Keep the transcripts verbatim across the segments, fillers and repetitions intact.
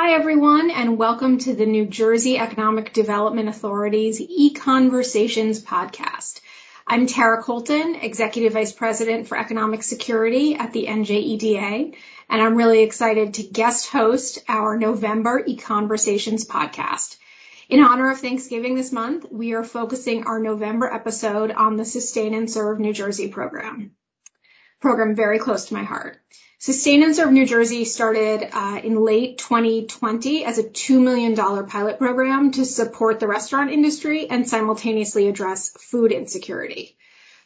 Hi, everyone, and welcome to the New Jersey Economic Development Authority's eConversations podcast. I'm Tara Colton, Executive Vice President for Economic Security at the N J E D A, and I'm really excited to guest host our November eConversations podcast. In honor of Thanksgiving this month, we are focusing our November episode on the Sustain and Serve New Jersey program, program very close to my heart. Sustain and Serve New Jersey started uh, in late twenty twenty as a two million dollars pilot program to support the restaurant industry and simultaneously address food insecurity.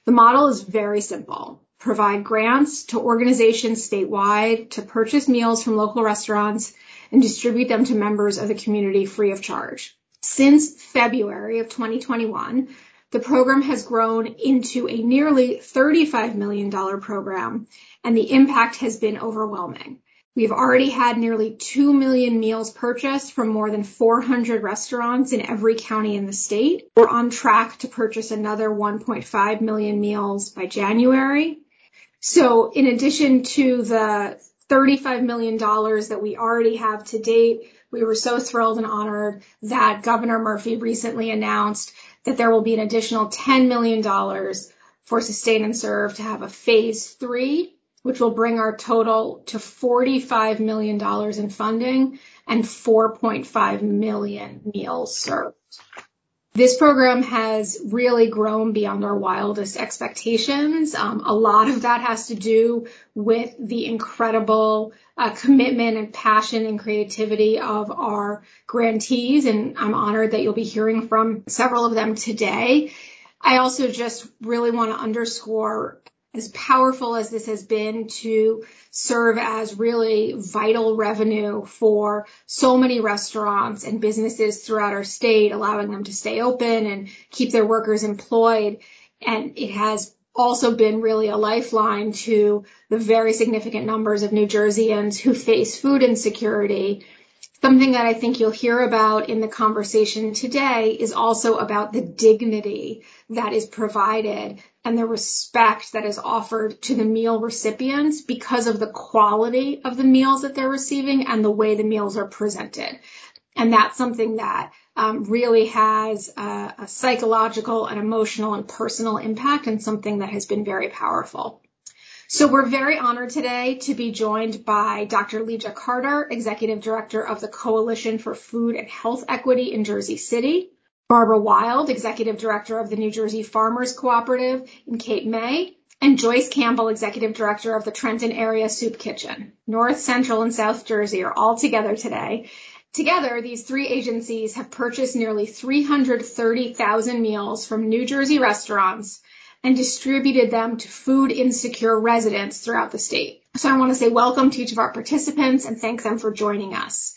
The model is very simple. Provide grants to organizations statewide to purchase meals from local restaurants and distribute them to members of the community free of charge. Since February of twenty twenty-one, the program has grown into a nearly thirty-five million dollars program, and the impact has been overwhelming. We've already had nearly two million meals purchased from more than four hundred restaurants in every county in the state. We're on track to purchase another one point five million meals by January. So in addition to the thirty-five million dollars that we already have to date, we were so thrilled and honored that Governor Murphy recently announced that there will be an additional ten million dollars for Sustain and Serve to have a phase three, which will bring our total to forty-five million dollars in funding and four point five million meals served. This program has really grown beyond our wildest expectations. Um, a lot of that has to do with the incredible uh, commitment and passion and creativity of our grantees, and I'm honored that you'll be hearing from several of them today. I also just really want to underscore, as powerful as this has been to serve as really vital revenue for so many restaurants and businesses throughout our state, allowing them to stay open and keep their workers employed. And it has also been really a lifeline to the very significant numbers of New Jerseyans who face food insecurity. Something that I think you'll hear about in the conversation today is also about the dignity that is provided and the respect that is offered to the meal recipients because of the quality of the meals that they're receiving and the way the meals are presented. And that's something that um, really has a, a psychological and emotional and personal impact, and something that has been very powerful. So we're very honored today to be joined by Doctor Leija Carter, Executive Director of the Coalition for Food and Health Equity in Jersey City, Barbara Wild, Executive Director of the New Jersey Farmers Cooperative in Cape May, and Joyce Campbell, Executive Director of the Trenton Area Soup Kitchen. North, Central, and South Jersey are all together today. Together, these three agencies have purchased nearly three hundred thirty thousand meals from New Jersey restaurants and distributed them to food insecure residents throughout the state. So I want to say welcome to each of our participants and thank them for joining us.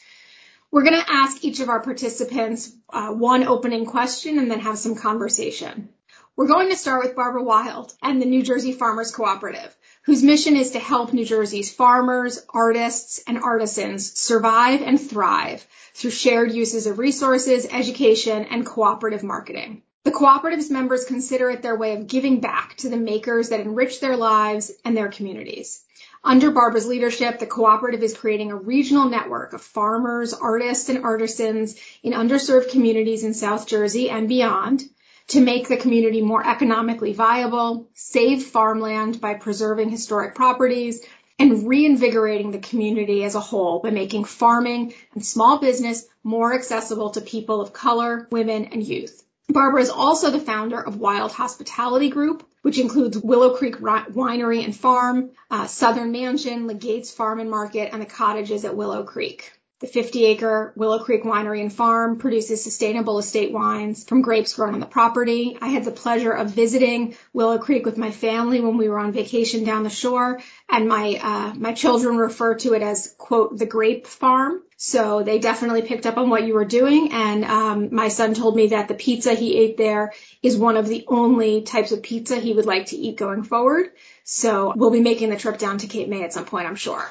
We're going to ask each of our participants uh, one opening question and then have some conversation. We're going to start with Barbara Wild and the New Jersey Farmers Cooperative, whose mission is to help New Jersey's farmers, artists, and artisans survive and thrive through shared uses of resources, education, and cooperative marketing. The cooperative's members consider it their way of giving back to the makers that enrich their lives and their communities. Under Barbara's leadership, the cooperative is creating a regional network of farmers, artists, and artisans in underserved communities in South Jersey and beyond to make the community more economically viable, save farmland by preserving historic properties, and reinvigorating the community as a whole by making farming and small business more accessible to people of color, women, and youth. Barbara is also the founder of Wild Hospitality Group, which includes Willow Creek Winery and Farm, uh, Southern Mansion, Legates Farm and Market, and the cottages at Willow Creek. The fifty-acre Willow Creek Winery and Farm produces sustainable estate wines from grapes grown on the property. I had the pleasure of visiting Willow Creek with my family when we were on vacation down the shore, and my uh, my children refer to it as, quote, the grape farm. So they definitely picked up on what you were doing, and um, my son told me that the pizza he ate there is one of the only types of pizza he would like to eat going forward. So we'll be making the trip down to Cape May at some point, I'm sure.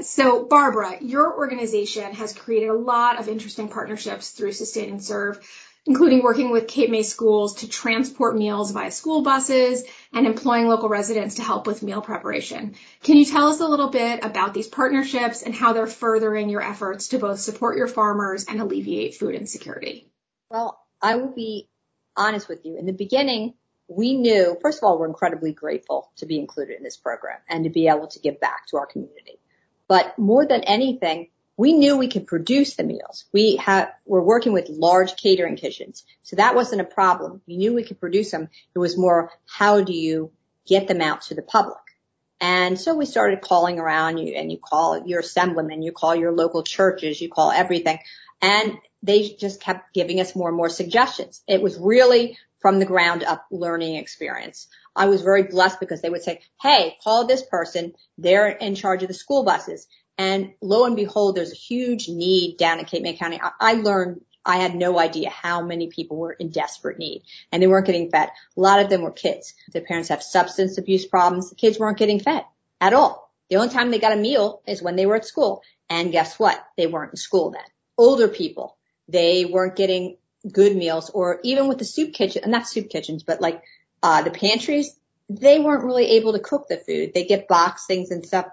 So Barbara, your organization has created a lot of interesting partnerships through Sustain and Serve. including working with Cape May schools to transport meals via school buses and employing local residents to help with meal preparation. Can you tell us a little bit about these partnerships and how they're furthering your efforts to both support your farmers and alleviate food insecurity? Well, I will be honest with you. In the beginning, we knew, first of all, we're incredibly grateful to be included in this program and to be able to give back to our community. But more than anything, we knew we could produce the meals. We have, we're working with large catering kitchens. So that wasn't a problem. We knew we could produce them. It was more, how do you get them out to the public? And so we started calling around you and you call your assemblyman, you call your local churches, you call everything. And they just kept giving us more and more suggestions. It was really from the ground up learning experience. I was very blessed because they would say, hey, call this person. They're in charge of the school buses. And lo and behold, there's a huge need down in Cape May County. I learned, I had no idea how many people were in desperate need and they weren't getting fed. A lot of them were kids. Their parents have substance abuse problems. The kids weren't getting fed at all. The only time they got a meal is when they were at school. And guess what? They weren't in school then. Older people, they weren't getting good meals, or even with the soup kitchen, not soup kitchens, but like uh the pantries, they weren't really able to cook the food. They get box things and stuff.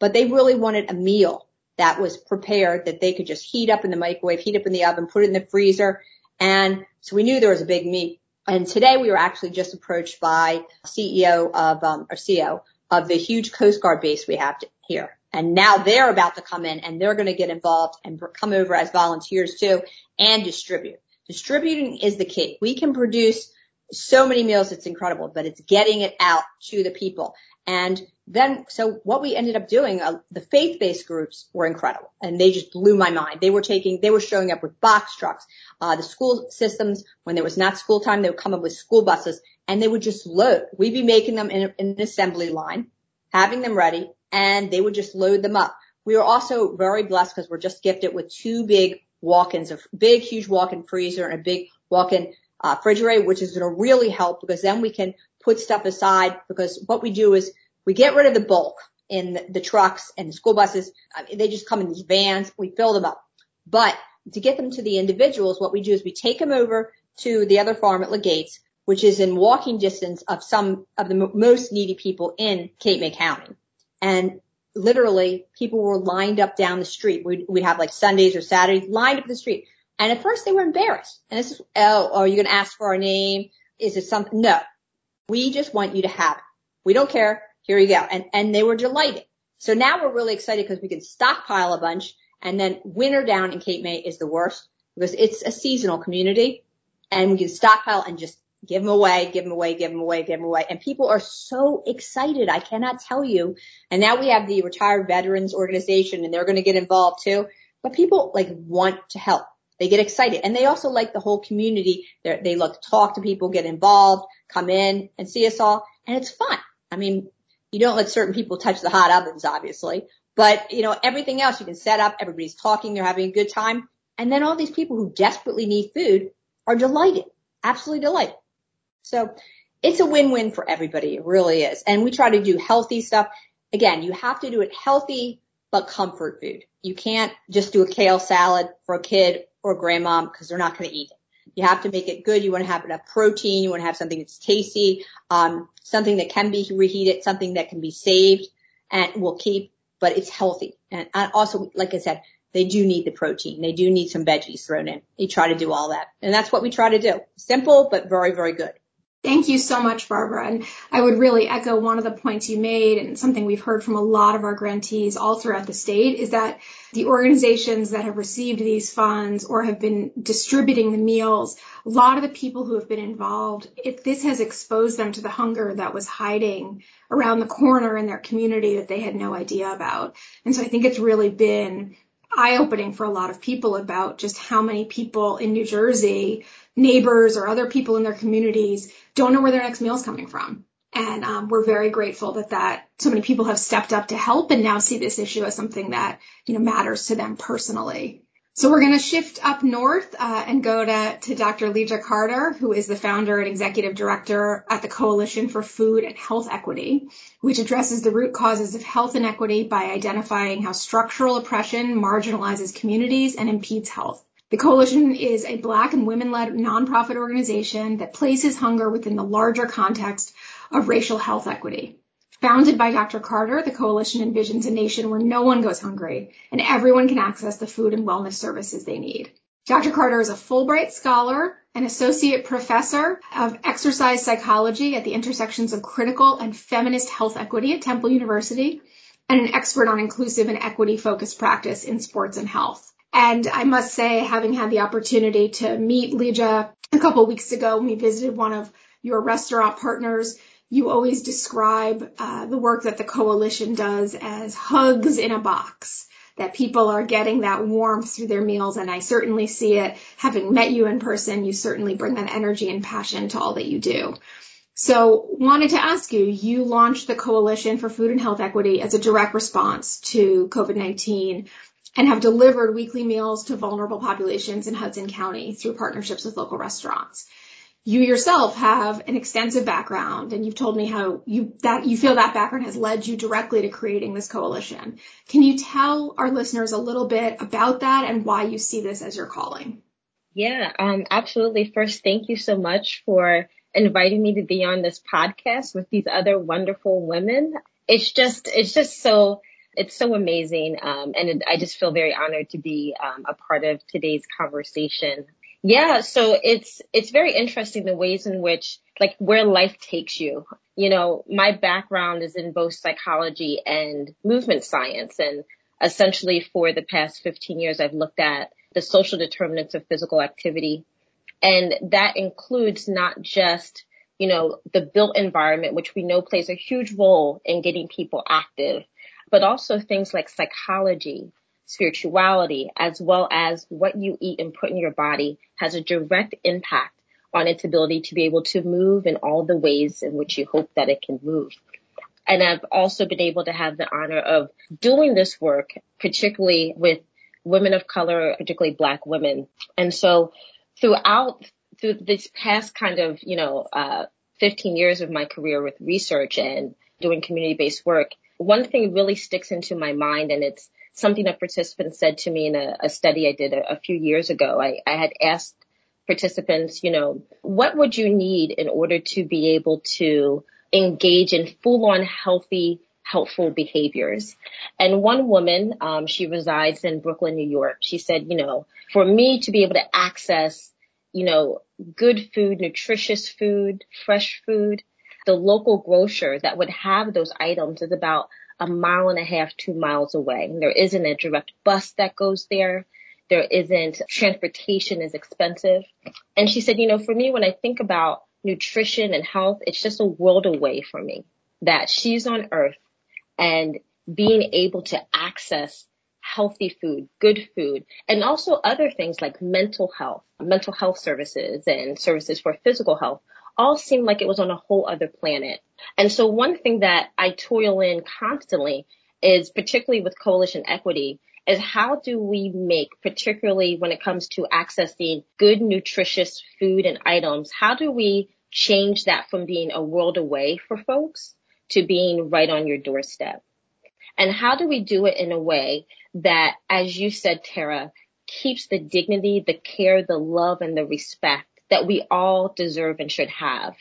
But they really wanted a meal that was prepared that they could just heat up in the microwave, heat up in the oven, put it in the freezer. And so we knew there was a big need. And today we were actually just approached by C E O of, um, or C E O of the huge Coast Guard base we have to, here. And now they're about to come in and they're going to get involved and come over as volunteers too and distribute. Distributing is the key. We can produce so many meals. It's incredible, but it's getting it out to the people. And then, so what we ended up doing, uh, the faith-based groups were incredible, and they just blew my mind. They were taking, they were showing up with box trucks. Uh, the school systems, when there was not school time, they would come up with school buses, and they would just load. We'd be making them in, in an assembly line, having them ready, and they would just load them up. We were also very blessed because we're just gifted with two big walk-ins, a big, huge walk-in freezer and a big walk-in uh, refrigerator, which is going to really help because then we can put stuff aside, because what we do is we get rid of the bulk in the trucks and the school buses. I mean, they just come in these vans. We fill them up. But to get them to the individuals, what we do is we take them over to the other farm at Legates, which is in walking distance of some of the m- most needy people in Cape May County. And literally people were lined up down the street. We'd, we'd have like Sundays or Saturdays lined up the street. And at first they were embarrassed. And this is, oh, are you going to ask for our name? Is it something? No, we just want you to have it. We don't care. Here you go. And, and they were delighted. So now we're really excited because we can stockpile a bunch. And then winter down in Cape May is the worst because it's a seasonal community, and we can stockpile and just give them away, give them away, give them away, give them away. And people are so excited. I cannot tell you. And now we have the retired veterans organization, and they're going to get involved too. But people like want to help. They get excited, and they also like the whole community. They're, they love to talk to people, get involved, come in and see us all. And it's fun. I mean, you don't let certain people touch the hot ovens, obviously, but, you know, everything else you can set up. Everybody's talking. They're having a good time. And then all these people who desperately need food are delighted, absolutely delighted. So it's a win-win for everybody. It really is. And we try to do healthy stuff. Again, you have to do it healthy, but comfort food. You can't just do a kale salad for a kid or grandma because they're not going to eat it. You have to make it good. You want to have enough protein. You want to have something that's tasty, um, something that can be reheated, something that can be saved and will keep, but it's healthy. And also, like I said, they do need the protein. They do need some veggies thrown in. You try to do all that. And that's what we try to do. Simple, but very, very good. Thank you so much, Barbara. And I would really echo one of the points you made, and something we've heard from a lot of our grantees all throughout the state is that the organizations that have received these funds or have been distributing the meals, a lot of the people who have been involved, it, this has exposed them to the hunger that was hiding around the corner in their community that they had no idea about. And so I think it's really been eye-opening for a lot of people about just how many people in New Jersey, neighbors or other people in their communities, don't know where their next meal is coming from. And um, we're very grateful that that so many people have stepped up to help and now see this issue as something that, you know, matters to them personally. So we're going to shift up north uh, and go to, to Doctor Leija Carter, who is the founder and executive director at the Coalition for Food and Health Equity, which addresses the root causes of health inequity by identifying how structural oppression marginalizes communities and impedes health. The Coalition is a Black and women-led nonprofit organization that places hunger within the larger context of racial health equity. Founded by Doctor Carter, the Coalition envisions a nation where no one goes hungry and everyone can access the food and wellness services they need. Doctor Carter is a Fulbright Scholar, an Associate Professor of Exercise Psychology at the intersections of critical and feminist health equity at Temple University, and an expert on inclusive and equity-focused practice in sports and health. And I must say, having had the opportunity to meet Leija a couple of weeks ago when we visited one of your restaurant partners, you always describe uh, the work that the Coalition does as hugs in a box, that people are getting that warmth through their meals. And I certainly see it. Having met you in person, you certainly bring that energy and passion to all that you do. So wanted to ask you, you launched the Coalition for Food and Health Equity as a direct response to COVID nineteen and have delivered weekly meals to vulnerable populations in Hudson County through partnerships with local restaurants. You yourself have an extensive background, and you've told me how you that you feel that background has led you directly to creating this coalition. Can you tell our listeners a little bit about that and why you see this as your calling? Yeah, um, absolutely. First, thank you so much for inviting me to be on this podcast with these other wonderful women. It's just, it's just so, it's so amazing, um, and it, I just feel very honored to be um, a part of today's conversation. Yeah, so it's it's very interesting the ways in which, like, where life takes you. You know, my background is in both psychology and movement science, and essentially for the past fifteen years, I've looked at the social determinants of physical activity, and that includes not just, you know, the built environment, which we know plays a huge role in getting people active, but also things like psychology, spirituality, as well as what you eat and put in your body has a direct impact on its ability to be able to move in all the ways in which you hope that it can move. And I've also been able to have the honor of doing this work, particularly with women of color, particularly Black women. And so throughout through this past kind of, you know, uh, fifteen years of my career with research and doing community-based work, one thing really sticks into my mind, and it's something a participant said to me in a, a study I did a, a few years ago. I, I had asked participants, you know, what would you need in order to be able to engage in full-on healthy, helpful behaviors? And one woman, um, she resides in Brooklyn, New York. She said, you know, for me to be able to access, you know, good food, nutritious food, fresh food, the local grocer that would have those items is about a mile and a half, two miles away. There isn't a direct bus that goes there. There isn't, transportation is expensive. And she said, you know, for me, when I think about nutrition and health, it's just a world away for me that she's on earth and being able to access healthy food, good food, and also other things like mental health, mental health services and services for physical health all seemed like it was on a whole other planet. And so one thing that I toil in constantly is, particularly with coalition equity, is how do we make, particularly when it comes to accessing good, nutritious food and items, how do we change that from being a world away for folks to being right on your doorstep? And how do we do it in a way that, as you said, Tara, keeps the dignity, the care, the love, and the respect that we all deserve and should have?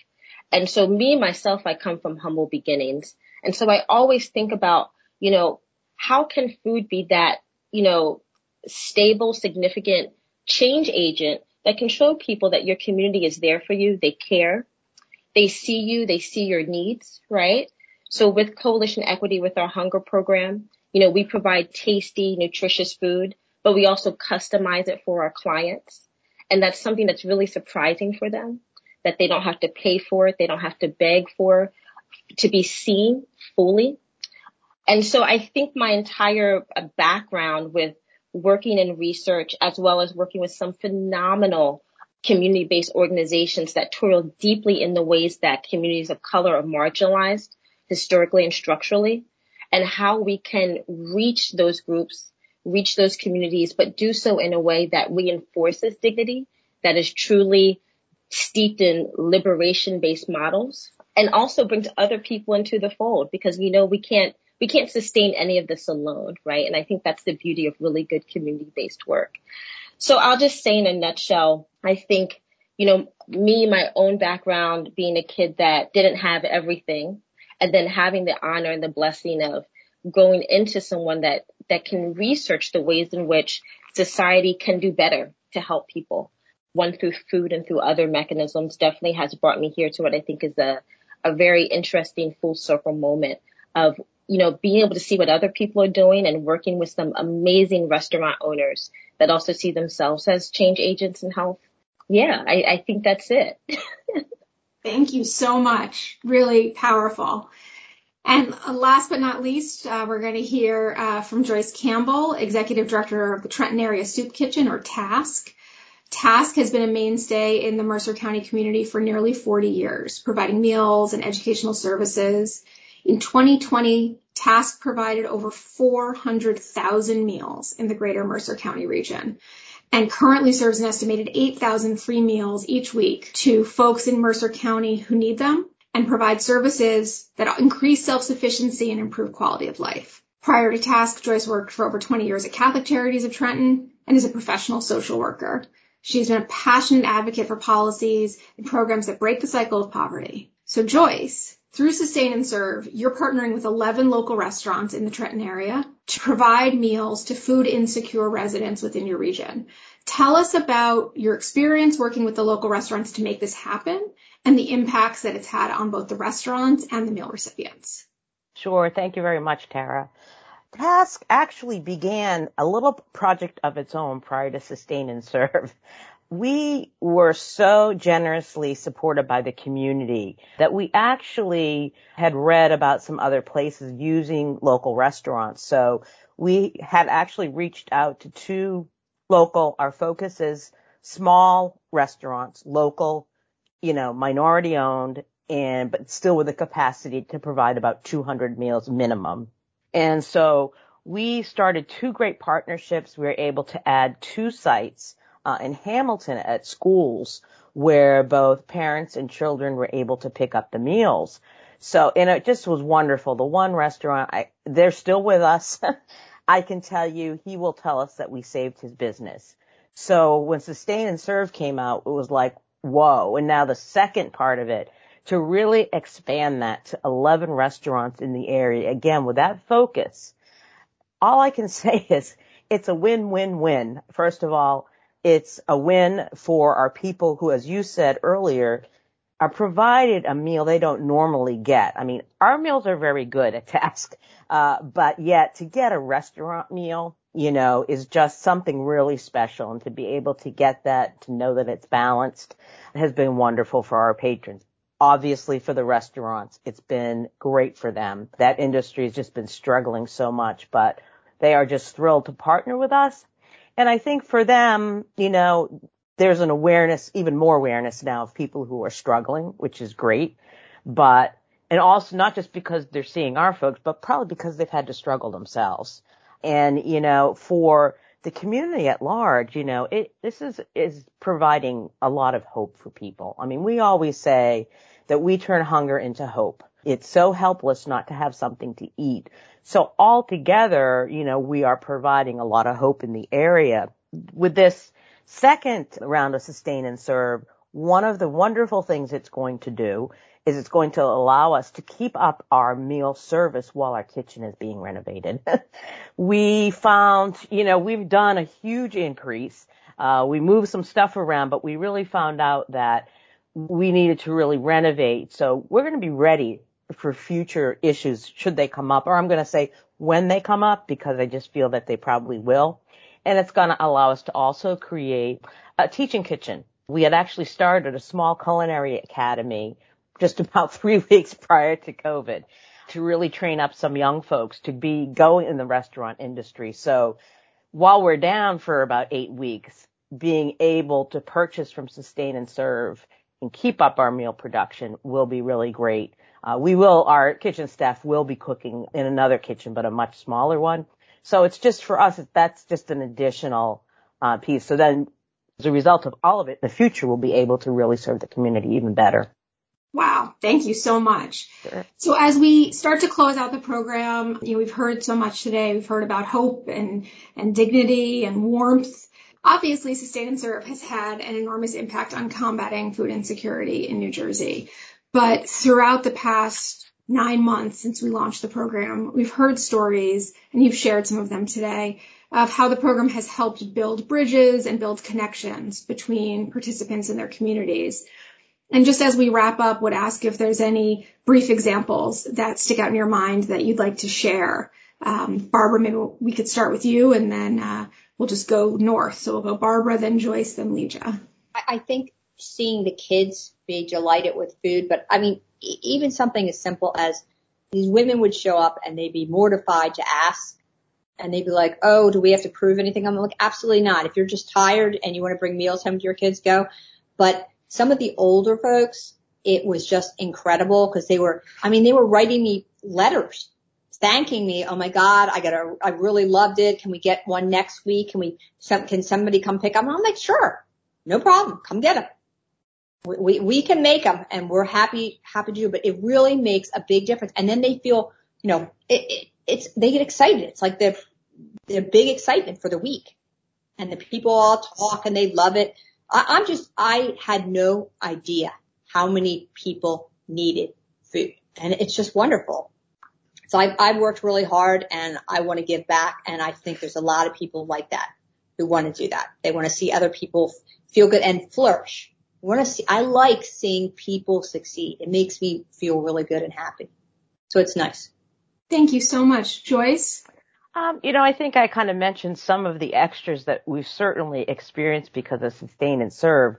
And so me, myself, I come from humble beginnings. And so I always think about, you know, how can food be that, you know, stable, significant change agent that can show people that your community is there for you, they care, they see you, they see your needs, right? So with Coalition Equity, with our hunger program, you know, we provide tasty, nutritious food, but we also customize it for our clients. And that's something that's really surprising for them, that they don't have to pay for it. They don't have to beg for to be seen fully. And so I think my entire background with working in research, as well as working with some phenomenal community-based organizations that toil deeply in the ways that communities of color are marginalized historically and structurally, and how we can reach those groups, reach those communities, but do so in a way that reinforces dignity, that is truly steeped in liberation-based models, and also brings other people into the fold, because, you know, we can't we can't sustain any of this alone, right? And I think that's the beauty of really good community-based work. So I'll just say in a nutshell, I think, you know, me, my own background, being a kid that didn't have everything, and then having the honor and the blessing of going into someone that, that can research the ways in which society can do better to help people, one through food and through other mechanisms, definitely has brought me here to what I think is a, a very interesting full circle moment of, you know, being able to see what other people are doing and working with some amazing restaurant owners that also see themselves as change agents in health. Yeah, I, I think that's it. Thank you so much. Really powerful. And last but not least, uh, we're going to hear uh, from Joyce Campbell, Executive Director of the Trenton Area Soup Kitchen, or TASK. TASK has been a mainstay in the Mercer County community for nearly forty years, providing meals and educational services. In twenty twenty, TASK provided over four hundred thousand meals in the greater Mercer County region, and currently serves an estimated eight thousand free meals each week to folks in Mercer County who need them, and provide services that increase self-sufficiency and improve quality of life. Prior to TASK, Joyce worked for over twenty years at Catholic Charities of Trenton and is a professional social worker. She's been a passionate advocate for policies and programs that break the cycle of poverty. So Joyce, through Sustain and Serve, you're partnering with eleven local restaurants in the Trenton area to provide meals to food insecure residents within your region. Tell us about your experience working with the local restaurants to make this happen and the impacts that it's had on both the restaurants and the meal recipients. Sure. Thank you very much, Tara. TASK actually began a little project of its own prior to Sustain and Serve. We were so generously supported by the community that we actually had read about some other places using local restaurants. So we had actually reached out to two local, our focus is small restaurants, local, you know, minority owned, and but still with the capacity to provide about two hundred meals minimum. And so we started two great partnerships. We were able to add two sites Uh, in Hamilton at schools where both parents and children were able to pick up the meals. So, and it just was wonderful. The one restaurant, I, they're still with us. I can tell you, he will tell us that we saved his business. So when Sustain and Serve came out, it was like, whoa. And now the second part of it, to really expand that to eleven restaurants in the area, again, with that focus, all I can say is it's a win-win-win. First of all, it's a win for our people who, as you said earlier, are provided a meal they don't normally get. I mean, our meals are very good at TASK, uh, but yet to get a restaurant meal, you know, is just something really special. And to be able to get that, to know that it's balanced, has been wonderful for our patrons. Obviously, for the restaurants, it's been great for them. That industry has just been struggling so much, but they are just thrilled to partner with us. And I think for them, you know, there's an awareness, even more awareness now of people who are struggling, which is great. But, and also not just because they're seeing our folks, but probably because they've had to struggle themselves. And, you know, for the community at large, you know, it, this is, is providing a lot of hope for people. I mean, we always say that we turn hunger into hope. It's so helpless not to have something to eat. So altogether, you know, we are providing a lot of hope in the area. With this second round of Sustain and Serve, one of the wonderful things it's going to do is it's going to allow us to keep up our meal service while our kitchen is being renovated. We found, you know, we've done a huge increase. Uh, we moved some stuff around, but we really found out that we needed to really renovate. So we're going to be ready for future issues should they come up, or I'm going to say when they come up, because I just feel that they probably will. And it's going to allow us to also create a teaching kitchen. We had actually started a small culinary academy just about three weeks prior to COVID to really train up some young folks to be going in the restaurant industry. So while we're down for about eight weeks, being able to purchase from Sustain and Serve and keep up our meal production will be really great. Uh, we will, our kitchen staff will be cooking in another kitchen, but a much smaller one. So it's just for us, that's just an additional uh, piece. So then as a result of all of it, in the future we'll be able to really serve the community even better. Wow. Thank you so much. Sure. So as we start to close out the program, you know, we've heard so much today. We've heard about hope and, and dignity and warmth. Obviously, Sustain and Serve has had an enormous impact on combating food insecurity in New Jersey. But throughout the past nine months since we launched the program, we've heard stories, and you've shared some of them today, of how the program has helped build bridges and build connections between participants and their communities. And just as we wrap up, would ask if there's any brief examples that stick out in your mind that you'd like to share. Um, Barbara, maybe we could start with you, and then uh, we'll just go north. So we'll go Barbara, then Joyce, then Leija. I think seeing the kids be delighted with food, but I mean, e- even something as simple as these women would show up and they'd be mortified to ask, and they'd be like, oh, do we have to prove anything? I'm like, absolutely not. If you're just tired and you want to bring meals home to your kids, go. But some of the older folks, it was just incredible because they were, I mean, they were writing me letters thanking me. Oh my God, I got a, I really loved it. Can we get one next week? Can we, some, can somebody come pick them? I'm like, sure, no problem. Come get them. We, we, we can make them, and we're happy, happy to do, but it really makes a big difference. And then they feel, you know, it, it it's, they get excited. It's like the, the big excitement for the week, and the people all talk and they love it. I'm just, I had no idea how many people needed food, and it's just wonderful. So I've, I've worked really hard, and I want to give back, and I think there's a lot of people like that who want to do that. They want to see other people feel good and flourish. I want to see, I like seeing people succeed. It makes me feel really good and happy. So it's nice. Thank you so much, Joyce. Um, you know, I think I kind of mentioned some of the extras that we've certainly experienced because of Sustain and Serve.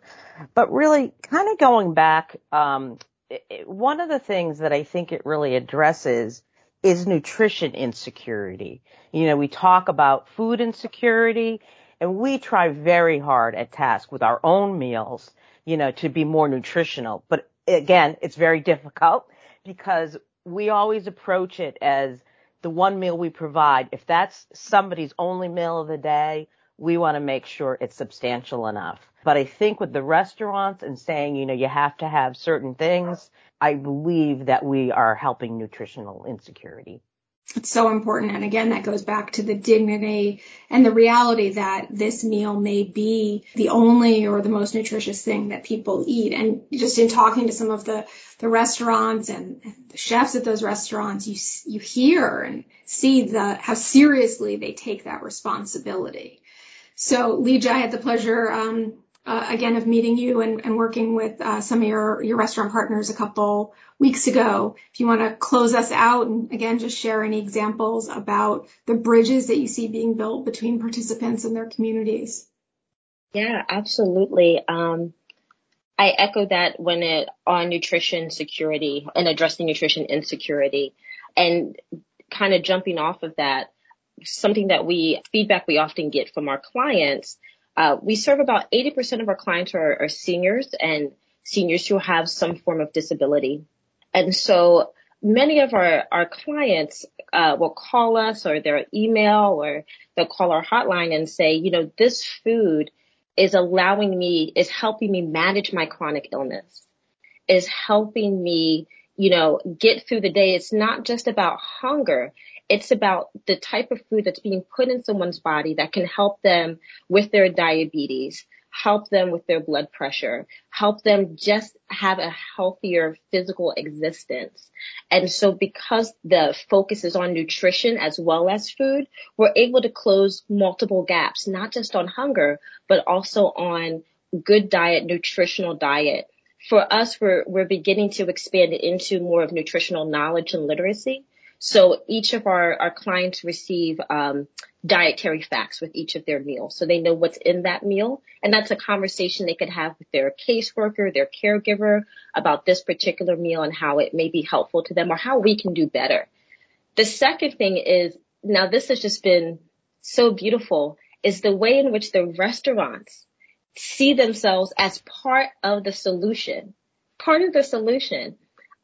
But really, kind of going back, um, it, one of the things that I think it really addresses is nutrition insecurity. You know, we talk about food insecurity, and we try very hard at task with our own meals, you know, to be more nutritional. But again, it's very difficult because we always approach it as the one meal we provide, if that's somebody's only meal of the day, we want to make sure it's substantial enough. But I think with the restaurants and saying, you know, you have to have certain things, I believe that we are helping nutritional insecurity. It's so important. And again, that goes back to the dignity and the reality that this meal may be the only or the most nutritious thing that people eat. And just in talking to some of the, the restaurants and, and the chefs at those restaurants, you you hear and see the how seriously they take that responsibility. So, Leija, I had the pleasure, um, uh, again, of meeting you and, and working with uh, some of your, your restaurant partners a couple weeks ago. If you want to close us out and, again, just share any examples about the bridges that you see being built between participants and their communities. Yeah, absolutely. Um, I echo that when it on nutrition security and addressing nutrition insecurity, and kind of jumping off of that, something that we feedback we often get from our clients. Uh, we serve about eighty percent of our clients are, are seniors and seniors who have some form of disability. And so many of our, our clients uh, will call us or their email or they'll call our hotline and say, you know, this food is allowing me, is helping me manage my chronic illness, is helping me, you know, get through the day. It's not just about hunger. It's about the type of food that's being put in someone's body that can help them with their diabetes, help them with their blood pressure, help them just have a healthier physical existence. And so because the focus is on nutrition as well as food, we're able to close multiple gaps, not just on hunger, but also on good diet, nutritional diet. For us, we're, we're beginning to expand it into more of nutritional knowledge and literacy. So each of our, our clients receive um, dietary facts with each of their meals, so they know what's in that meal. And that's a conversation they could have with their caseworker, their caregiver, about this particular meal and how it may be helpful to them or how we can do better. The second thing is, now this has just been so beautiful, is the way in which the restaurants see themselves as part of the solution, part of the solution.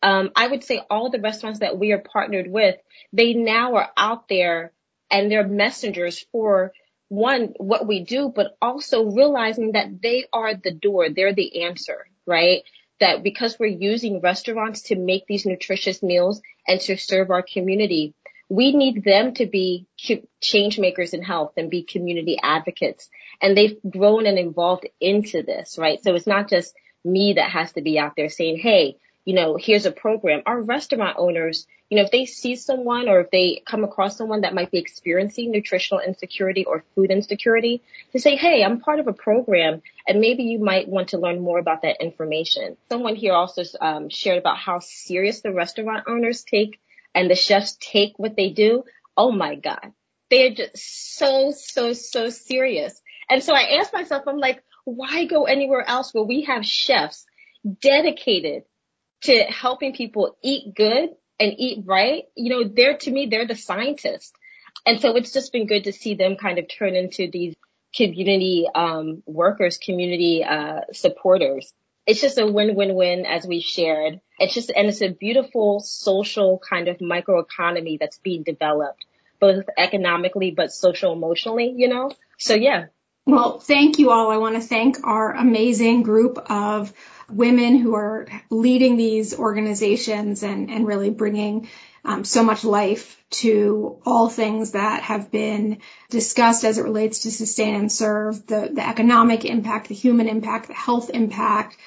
Um, I would say all the restaurants that we are partnered with, they now are out there and they're messengers for, one, what we do, but also realizing that they are the door. They're the answer, right? That because we're using restaurants to make these nutritious meals and to serve our community, we need them to be change makers in health and be community advocates. And they've grown and evolved into this, right? So it's not just me that has to be out there saying, hey, you know, here's a program. Our restaurant owners, you know, if they see someone or if they come across someone that might be experiencing nutritional insecurity or food insecurity, to say, hey, I'm part of a program and maybe you might want to learn more about that information. Someone here also um, shared about how serious the restaurant owners take and the chefs take what they do. Oh, my God. They're just so, so, so serious. And so I asked myself, I'm like, why go anywhere else where we have chefs dedicated to helping people eat good and eat right? You know, they're, to me, they're the scientists. And so it's just been good to see them kind of turn into these community um, workers, community uh, supporters. It's just a win-win-win, as we shared. It's just, and it's a beautiful social kind of microeconomy that's being developed, both economically, but social, emotionally, you know? So, yeah. Well, thank you all. I want to thank our amazing group of women who are leading these organizations and, and really bringing um, so much life to all things that have been discussed as it relates to Sustain and Serve, the, the economic impact, the human impact, the health impact,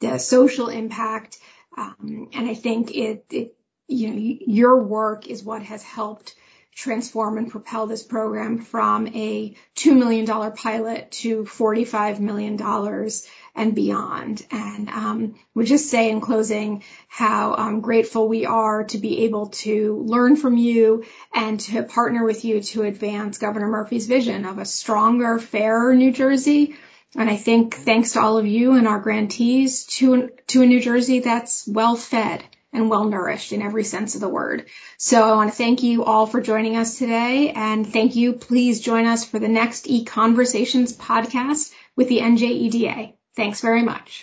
the social impact. Um, and I think it, it, you know, your work is what has helped transform and propel this program from a two million dollars pilot to forty-five million dollars and beyond. And um, we just say in closing how um, grateful we are to be able to learn from you and to partner with you to advance Governor Murphy's vision of a stronger, fairer New Jersey. And I think thanks to all of you and our grantees to, to a New Jersey that's well-fed and well-nourished in every sense of the word. So I want to thank you all for joining us today. And thank you. Please join us for the next eConversations podcast with the N J E D A. Thanks very much.